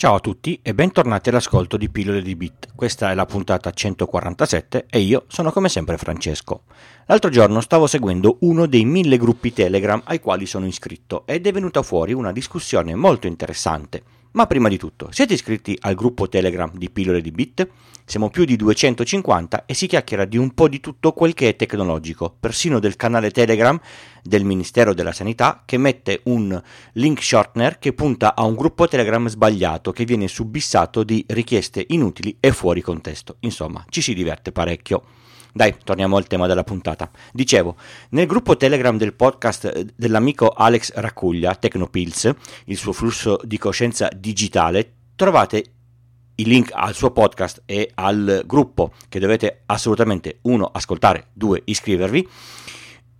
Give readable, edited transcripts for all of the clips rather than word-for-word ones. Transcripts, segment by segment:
Ciao a tutti e bentornati all'ascolto di Pillole di Bit. Questa è la puntata 147 e io sono come sempre Francesco. L'altro giorno stavo seguendo uno dei 1000 gruppi Telegram ai quali sono iscritto ed è venuta fuori una discussione molto interessante. Ma prima di tutto, siete iscritti al gruppo Telegram di Pillole di Bit? Siamo più di 250 e si chiacchiera di un po' di tutto quel che è tecnologico, persino del canale Telegram del Ministero della Sanità che mette un link shortener che punta a un gruppo Telegram sbagliato che viene subissato di richieste inutili e fuori contesto. Insomma, ci si diverte parecchio. Dai, torniamo al tema della puntata. Dicevo, nel gruppo Telegram del podcast dell'amico Alex Raccuglia, Tecnopils, il suo flusso di coscienza digitale, trovate i link al suo podcast e al gruppo che dovete assolutamente 1. Ascoltare, 2. Iscrivervi.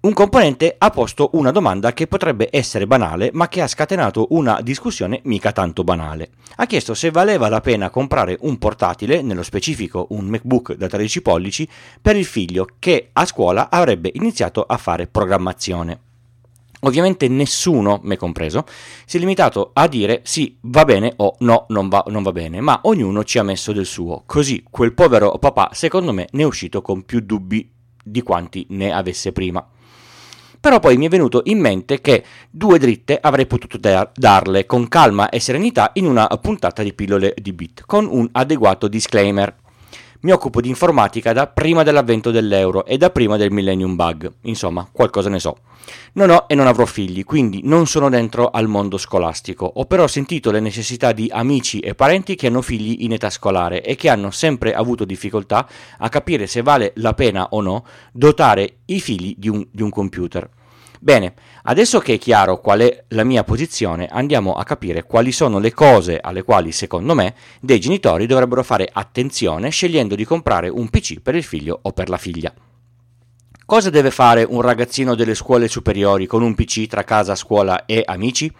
Un componente ha posto una domanda che potrebbe essere banale, ma che ha scatenato una discussione mica tanto banale. Ha chiesto se valeva la pena comprare un portatile, nello specifico un MacBook da 13 pollici, per il figlio che a scuola avrebbe iniziato a fare programmazione. Ovviamente nessuno, me compreso, si è limitato a dire sì, va bene o no, non va bene, ma ognuno ci ha messo del suo. Così quel povero papà, secondo me, ne è uscito con più dubbi di quanti ne avesse prima. Però poi mi è venuto in mente che 2 dritte avrei potuto darle con calma e serenità in una puntata di Pillole di Bit, con un adeguato disclaimer. Mi occupo di informatica da prima dell'avvento dell'euro e da prima del Millennium Bug, insomma, qualcosa ne so. Non ho e non avrò figli, quindi non sono dentro al mondo scolastico. Ho però sentito le necessità di amici e parenti che hanno figli in età scolare e che hanno sempre avuto difficoltà a capire se vale la pena o no dotare i figli di un computer. Bene, adesso che è chiaro qual è la mia posizione, andiamo a capire quali sono le cose alle quali, secondo me, dei genitori dovrebbero fare attenzione scegliendo di comprare un PC per il figlio o per la figlia. Cosa deve fare un ragazzino delle scuole superiori con un PC tra casa, scuola e amici?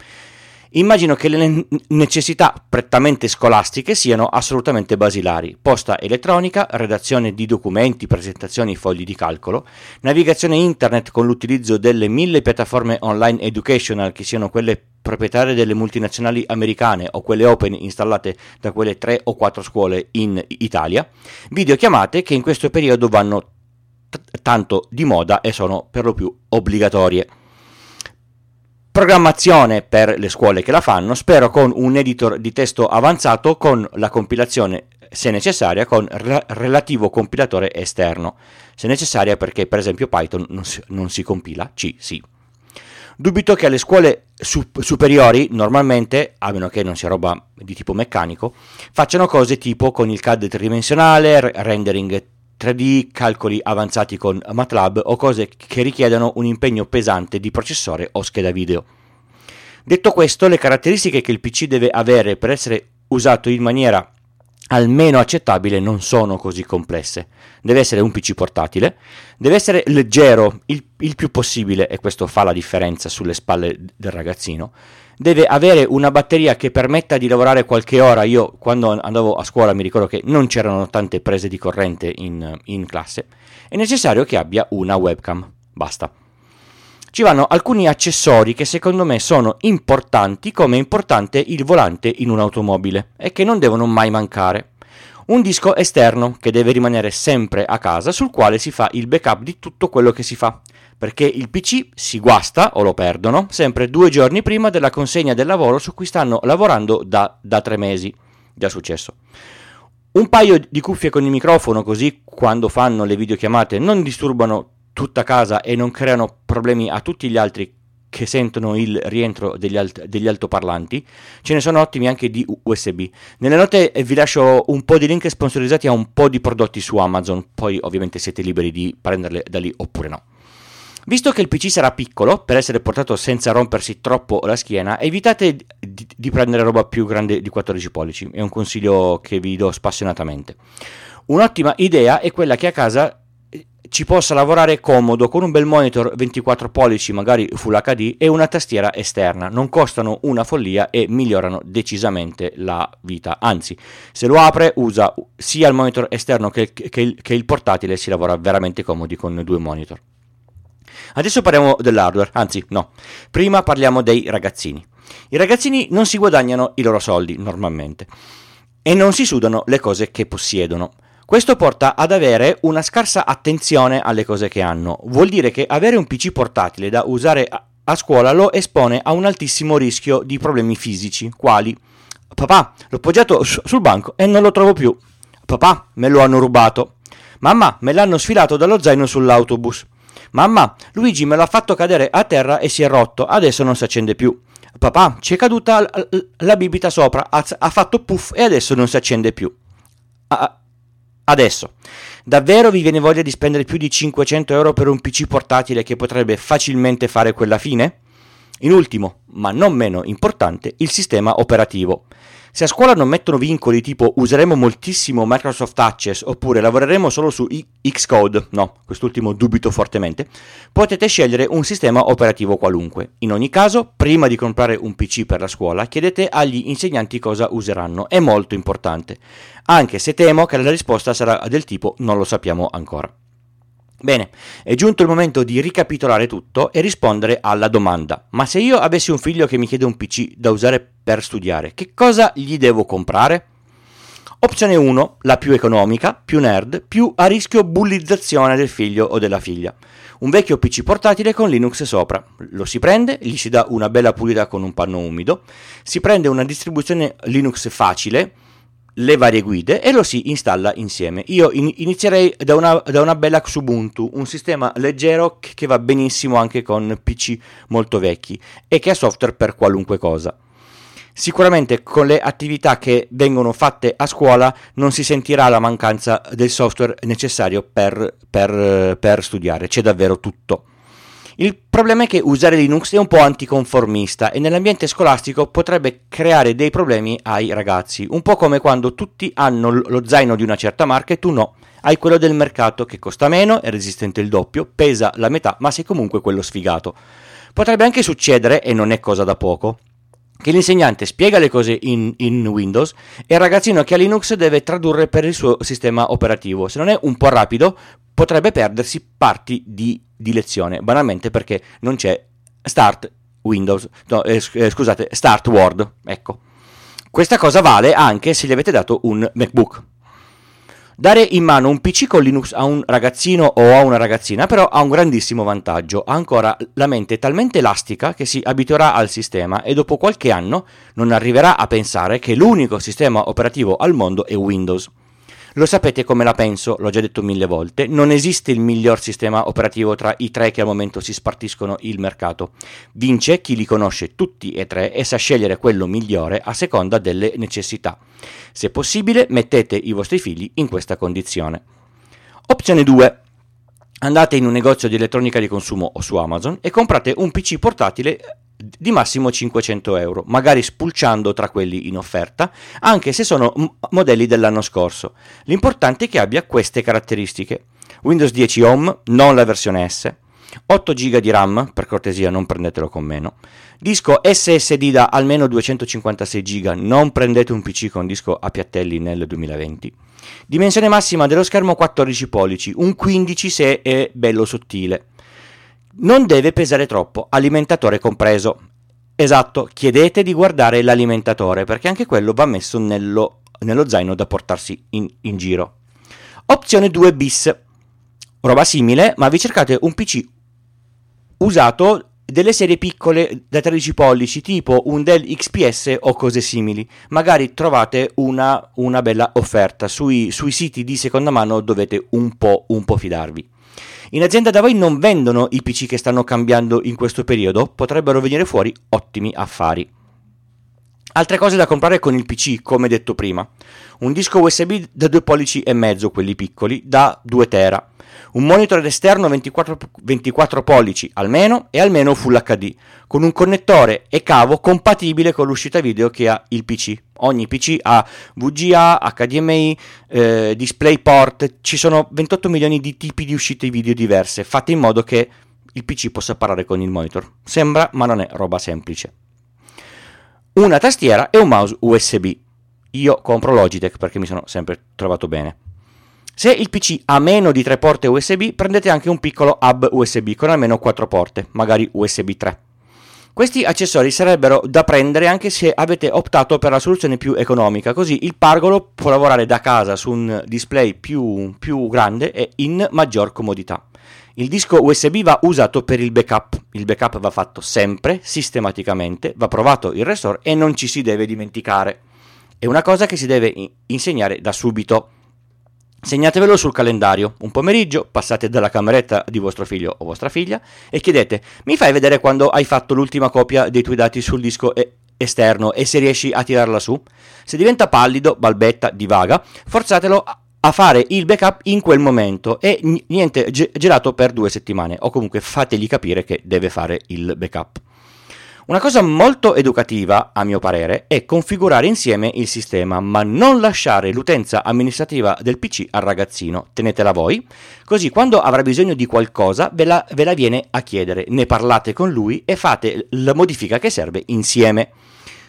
Immagino che le necessità prettamente scolastiche siano assolutamente basilari: posta elettronica, redazione di documenti, presentazioni, fogli di calcolo, navigazione internet con l'utilizzo delle 1000 piattaforme online educational, che siano quelle proprietarie delle multinazionali americane o quelle open installate da quelle 3 o 4 scuole in Italia, videochiamate che in questo periodo vanno tanto di moda e sono per lo più obbligatorie. Programmazione per le scuole che la fanno, spero con un editor di testo avanzato con la compilazione, se necessaria, con relativo compilatore esterno. Se necessaria perché, per esempio, Python non si compila, C sì. Dubito che alle scuole superiori, normalmente, a meno che non sia roba di tipo meccanico, facciano cose tipo con il CAD tridimensionale, rendering 3D, calcoli avanzati con MATLAB o cose che richiedano un impegno pesante di processore o scheda video. Detto questo, le caratteristiche che il PC deve avere per essere usato in maniera almeno accettabile non sono così complesse. Deve essere un PC portatile, deve essere leggero il più possibile, e questo fa la differenza sulle spalle del ragazzino. Deve avere una batteria che permetta di lavorare qualche ora. Io quando andavo a scuola mi ricordo che non c'erano tante prese di corrente in classe. È necessario che abbia una webcam, basta. Ci vanno alcuni accessori che secondo me sono importanti, come è importante il volante in un'automobile, e che non devono mai mancare. Un disco esterno che deve rimanere sempre a casa, sul quale si fa il backup di tutto quello che si fa, perché il PC si guasta o lo perdono sempre 2 giorni prima della consegna del lavoro su cui stanno lavorando da 3 mesi. Già successo. Un paio di cuffie con il microfono, così quando fanno le videochiamate non disturbano tutta casa e non creano problemi a tutti gli altri che sentono il rientro degli altoparlanti. Ce ne sono ottimi anche di USB. Nelle note vi lascio un po' di link sponsorizzati a un po' di prodotti su Amazon, poi ovviamente siete liberi di prenderle da lì oppure no. Visto che il PC sarà piccolo, per essere portato senza rompersi troppo la schiena, evitate di prendere roba più grande di 14 pollici, è un consiglio che vi do spassionatamente. Un'ottima idea è quella che a casa ci possa lavorare comodo con un bel monitor 24 pollici, magari Full HD, e una tastiera esterna. Non costano una follia e migliorano decisamente la vita. Anzi, se lo apre usa sia il monitor esterno che il portatile, si lavora veramente comodi con 2 monitor. Adesso parliamo dell'hardware, anzi no, prima parliamo dei ragazzini. I ragazzini non si guadagnano i loro soldi normalmente e non si sudano le cose che possiedono. Questo porta ad avere una scarsa attenzione alle cose che hanno. Vuol dire che avere un PC portatile da usare a scuola lo espone a un altissimo rischio di problemi fisici, quali: papà, l'ho poggiato sul banco e non lo trovo più. Papà, me lo hanno rubato. Mamma, me l'hanno sfilato dallo zaino sull'autobus. Mamma, Luigi me l'ha fatto cadere a terra e si è rotto, adesso non si accende più. Papà, ci è caduta la bibita sopra, ha fatto puff e adesso non si accende più. Adesso, davvero vi viene voglia di spendere più di 500 euro per un PC portatile che potrebbe facilmente fare quella fine? In ultimo, ma non meno importante, il sistema operativo. Se a scuola non mettono vincoli tipo useremo moltissimo Microsoft Access oppure lavoreremo solo su Xcode, no, quest'ultimo dubito fortemente, potete scegliere un sistema operativo qualunque. In ogni caso, prima di comprare un PC per la scuola, chiedete agli insegnanti cosa useranno, è molto importante, anche se temo che la risposta sarà del tipo non lo sappiamo ancora. Bene, è giunto il momento di ricapitolare tutto e rispondere alla domanda: ma se io avessi un figlio che mi chiede un PC da usare per studiare, che cosa gli devo comprare? Opzione 1, la più economica, più nerd, più a rischio bullizzazione del figlio o della figlia. Un vecchio PC portatile con Linux sopra. Lo si prende, gli si dà una bella pulita con un panno umido, si prende una distribuzione Linux facile, le varie guide e lo si installa insieme. Io inizierei da una bella Xubuntu, un sistema leggero che va benissimo anche con PC molto vecchi e che ha software per qualunque cosa. Sicuramente con le attività che vengono fatte a scuola non si sentirà la mancanza del software necessario per studiare, c'è davvero tutto. Il problema è che usare Linux è un po' anticonformista e nell'ambiente scolastico potrebbe creare dei problemi ai ragazzi, un po' come quando tutti hanno lo zaino di una certa marca e tu no, hai quello del mercato che costa meno, è resistente il doppio, pesa la metà, ma sei comunque quello sfigato. Potrebbe anche succedere, e non è cosa da poco, che l'insegnante spiega le cose in Windows e il ragazzino che ha Linux deve tradurre per il suo sistema operativo. Se non è un po' rapido, potrebbe perdersi parti di lezione, banalmente perché non c'è Start Word, ecco. Questa cosa vale anche se gli avete dato un MacBook. Dare in mano un PC con Linux a un ragazzino o a una ragazzina però ha un grandissimo vantaggio, ha ancora la mente talmente elastica che si abituerà al sistema e dopo qualche anno non arriverà a pensare che l'unico sistema operativo al mondo è Windows. Lo sapete come la penso, l'ho già detto 1000 volte, non esiste il miglior sistema operativo tra i tre che al momento si spartiscono il mercato. Vince chi li conosce tutti e tre e sa scegliere quello migliore a seconda delle necessità. Se possibile, mettete i vostri figli in questa condizione. Opzione 2. Andate in un negozio di elettronica di consumo o su Amazon e comprate un PC portatile di massimo 500 euro, magari spulciando tra quelli in offerta, anche se sono modelli dell'anno scorso. L'importante è che abbia queste caratteristiche: Windows 10 Home, non la versione S, 8 GB di RAM, per cortesia non prendetelo con meno, disco SSD da almeno 256 GB, non prendete un PC con disco a piattelli nel 2020, dimensione massima dello schermo 14 pollici, un 15 se è bello sottile. Non deve pesare troppo, alimentatore compreso. Esatto, chiedete di guardare l'alimentatore perché anche quello va messo nello zaino da portarsi in giro. Opzione 2 bis, roba simile, ma vi cercate un PC usato delle serie piccole da 13 pollici, tipo un Dell XPS o cose simili. Magari trovate una bella offerta sui siti di seconda mano, dovete un po' fidarvi. In azienda da voi non vendono i PC che stanno cambiando in questo periodo, potrebbero venire fuori ottimi affari. Altre cose da comprare con il PC, come detto prima: un disco USB da 2 pollici e mezzo, quelli piccoli, da 2 tera, un monitor esterno 24 pollici almeno e almeno Full HD, con un connettore e cavo compatibile con l'uscita video che ha il PC. Ogni PC ha VGA, HDMI, DisplayPort, ci sono 28 milioni di tipi di uscite video diverse, fatte in modo che il PC possa parlare con il monitor. Sembra, ma non è roba semplice. Una tastiera e un mouse USB. Io compro Logitech perché mi sono sempre trovato bene. Se il PC ha meno di 3 porte USB, prendete anche un piccolo hub USB con almeno 4 porte, magari USB 3. Questi accessori sarebbero da prendere anche se avete optato per la soluzione più economica, così il pargolo può lavorare da casa su un display più grande e in maggior comodità. Il disco USB va usato per il backup va fatto sempre, sistematicamente, va provato il restore e non ci si deve dimenticare. È una cosa che si deve insegnare da subito. Segnatevelo sul calendario, un pomeriggio passate dalla cameretta di vostro figlio o vostra figlia e chiedete: mi fai vedere quando hai fatto l'ultima copia dei tuoi dati sul disco esterno e se riesci a tirarla su? Se diventa pallido, balbetta, divaga, forzatelo a fare il backup in quel momento e niente gelato per 2 settimane, o comunque fategli capire che deve fare il backup. Una cosa molto educativa, a mio parere, è configurare insieme il sistema, ma non lasciare l'utenza amministrativa del PC al ragazzino. Tenetela voi, così quando avrà bisogno di qualcosa ve la viene a chiedere, ne parlate con lui e fate la modifica che serve insieme.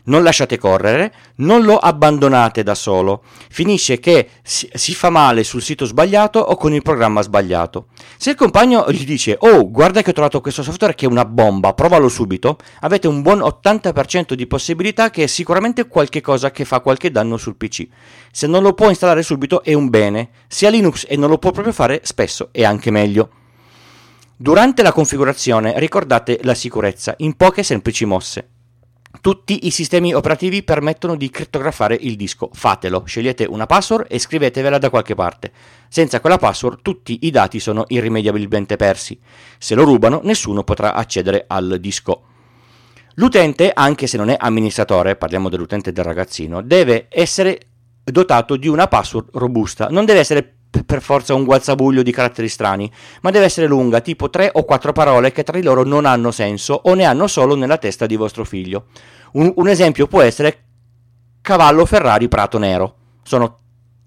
Non lasciate correre, non lo abbandonate da solo. Finisce che si fa male sul sito sbagliato o con il programma sbagliato. Se il compagno gli dice: oh, guarda che ho trovato questo software che è una bomba, provalo subito, avete un buon 80% di possibilità che è sicuramente qualche cosa che fa qualche danno sul PC. Se non lo può installare subito è un bene. Se ha Linux e non lo può proprio fare, spesso è anche meglio. Durante la configurazione ricordate la sicurezza in poche semplici mosse. Tutti i sistemi operativi permettono di crittografare il disco, fatelo, scegliete una password e scrivetevela da qualche parte. Senza quella password tutti i dati sono irrimediabilmente persi, se lo rubano nessuno potrà accedere al disco. L'utente, anche se non è amministratore, parliamo dell'utente del ragazzino, deve essere dotato di una password robusta, non deve essere per forza un guazzabuglio di caratteri strani, ma deve essere lunga, tipo 3 o 4 parole che tra di loro non hanno senso o ne hanno solo nella testa di vostro figlio. Un esempio può essere cavallo Ferrari prato nero. Sono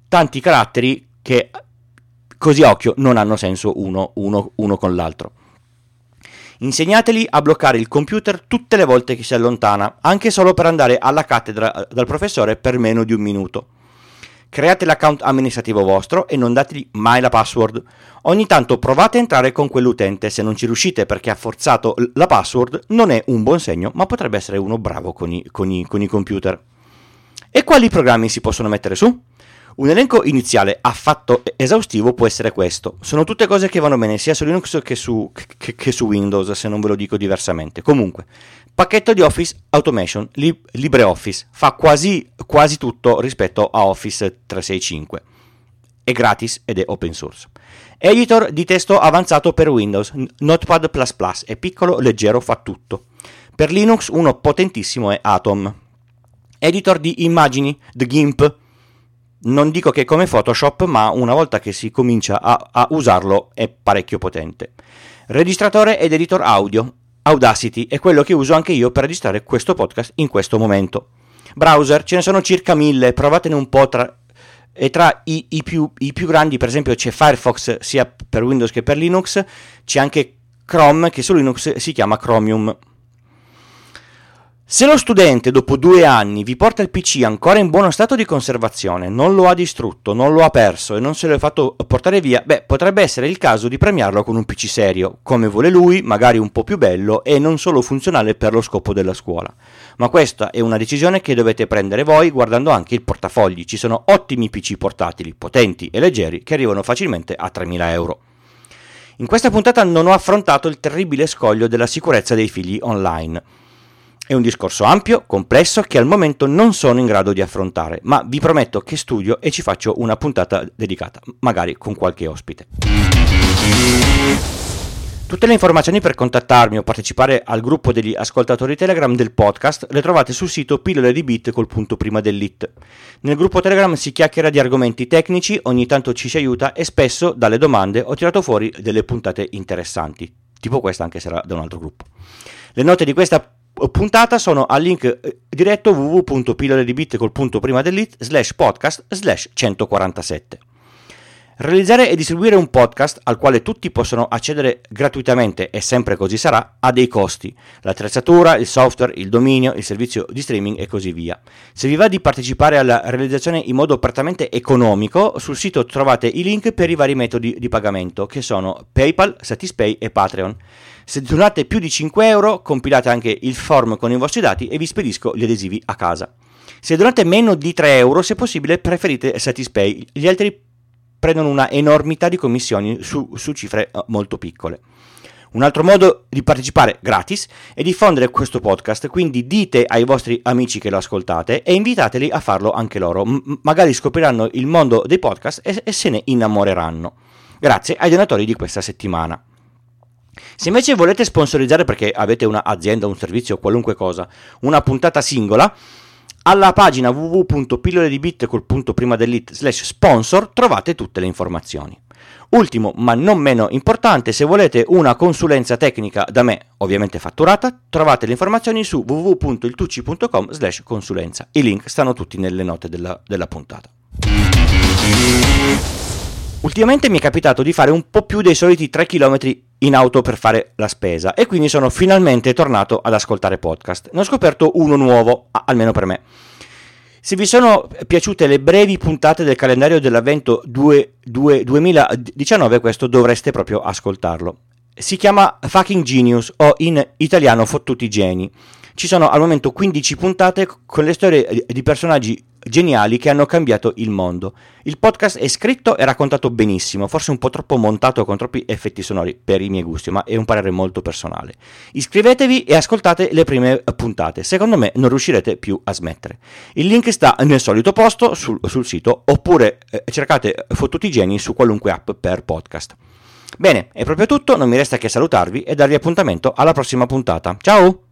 tanti caratteri che così a occhio non hanno senso uno con l'altro. Insegnateli a bloccare il computer tutte le volte che si allontana, anche solo per andare alla cattedra dal professore per meno di un minuto. Create l'account amministrativo vostro e non dategli mai la password. Ogni tanto provate a entrare con quell'utente, se non ci riuscite perché ha forzato la password non è un buon segno, ma potrebbe essere uno bravo con i computer. E quali programmi si possono mettere su? Un elenco iniziale affatto esaustivo può essere questo. Sono tutte cose che vanno bene sia su Linux che su Windows, se non ve lo dico diversamente. Comunque, pacchetto di Office Automation, LibreOffice, fa quasi tutto rispetto a Office 365. È gratis ed è open source. Editor di testo avanzato per Windows, Notepad++, è piccolo, leggero, fa tutto. Per Linux uno potentissimo è Atom. Editor di immagini, GIMP. Non dico che è come Photoshop, ma una volta che si comincia a usarlo è parecchio potente. Registratore ed editor audio, Audacity, è quello che uso anche io per registrare questo podcast in questo momento. Browser, ce ne sono circa 1000, provatene un po' tra i più grandi, per esempio c'è Firefox sia per Windows che per Linux, c'è anche Chrome che su Linux si chiama Chromium. Se lo studente dopo 2 anni vi porta il PC ancora in buono stato di conservazione, non lo ha distrutto, non lo ha perso e non se lo è fatto portare via, potrebbe essere il caso di premiarlo con un PC serio, come vuole lui, magari un po' più bello e non solo funzionale per lo scopo della scuola. Ma questa è una decisione che dovete prendere voi guardando anche il portafogli, ci sono ottimi PC portatili, potenti e leggeri, che arrivano facilmente a 3.000 euro. In questa puntata non ho affrontato il terribile scoglio della sicurezza dei figli online. È un discorso ampio, complesso, che al momento non sono in grado di affrontare, ma vi prometto che studio e ci faccio una puntata dedicata, magari con qualche ospite. Tutte le informazioni per contattarmi o partecipare al gruppo degli ascoltatori Telegram del podcast le trovate sul sito Pillole di Bit /it. Nel gruppo Telegram si chiacchiera di argomenti tecnici, ogni tanto ci si aiuta e spesso dalle domande ho tirato fuori delle puntate interessanti, tipo questa anche se era da un altro gruppo. Le note di questa puntata sono al link diretto www.pilloledibit /podcast/147. Realizzare e distribuire un podcast al quale tutti possono accedere gratuitamente, e sempre così sarà, ha dei costi: l'attrezzatura, il software, il dominio, il servizio di streaming e così via. Se vi va di partecipare alla realizzazione in modo prettamente economico, sul sito trovate i link per i vari metodi di pagamento che sono Paypal, Satispay e Patreon. Se donate più di 5 euro, compilate anche il form con i vostri dati e vi spedisco gli adesivi a casa. Se donate meno di 3 euro, se possibile, preferite Satispay. Gli altri prendono una enormità di commissioni su cifre molto piccole. Un altro modo di partecipare gratis è diffondere questo podcast, quindi dite ai vostri amici che lo ascoltate e invitateli a farlo anche loro. Magari scopriranno il mondo dei podcast e se ne innamoreranno. Grazie ai donatori di questa settimana. Se invece volete sponsorizzare perché avete un'azienda, un servizio, qualunque cosa, una puntata singola, alla pagina www.pilloledibit.it/sponsor trovate tutte le informazioni. Ultimo, ma non meno importante, se volete una consulenza tecnica da me, ovviamente fatturata, trovate le informazioni su www.iltucci.com/consulenza. I link stanno tutti nelle note della puntata. Ultimamente mi è capitato di fare un po' più dei soliti 3 km in auto per fare la spesa e quindi sono finalmente tornato ad ascoltare podcast. Ne ho scoperto uno nuovo, almeno per me. Se vi sono piaciute le brevi puntate del calendario dell'avvento 2019, questo dovreste proprio ascoltarlo. Si chiama Fucking Genius o in italiano Fottuti Geni. Ci sono al momento 15 puntate con le storie di personaggi geniali che hanno cambiato il mondo. Il podcast è scritto e raccontato benissimo, forse un po' troppo montato con troppi effetti sonori per i miei gusti, ma è un parere molto personale. Iscrivetevi e ascoltate le prime puntate, secondo me non riuscirete più a smettere. Il link sta nel solito posto sul sito, oppure cercate Fottuti Geni su qualunque app per podcast. Bene, è proprio tutto, non mi resta che salutarvi e darvi appuntamento alla prossima puntata. Ciao!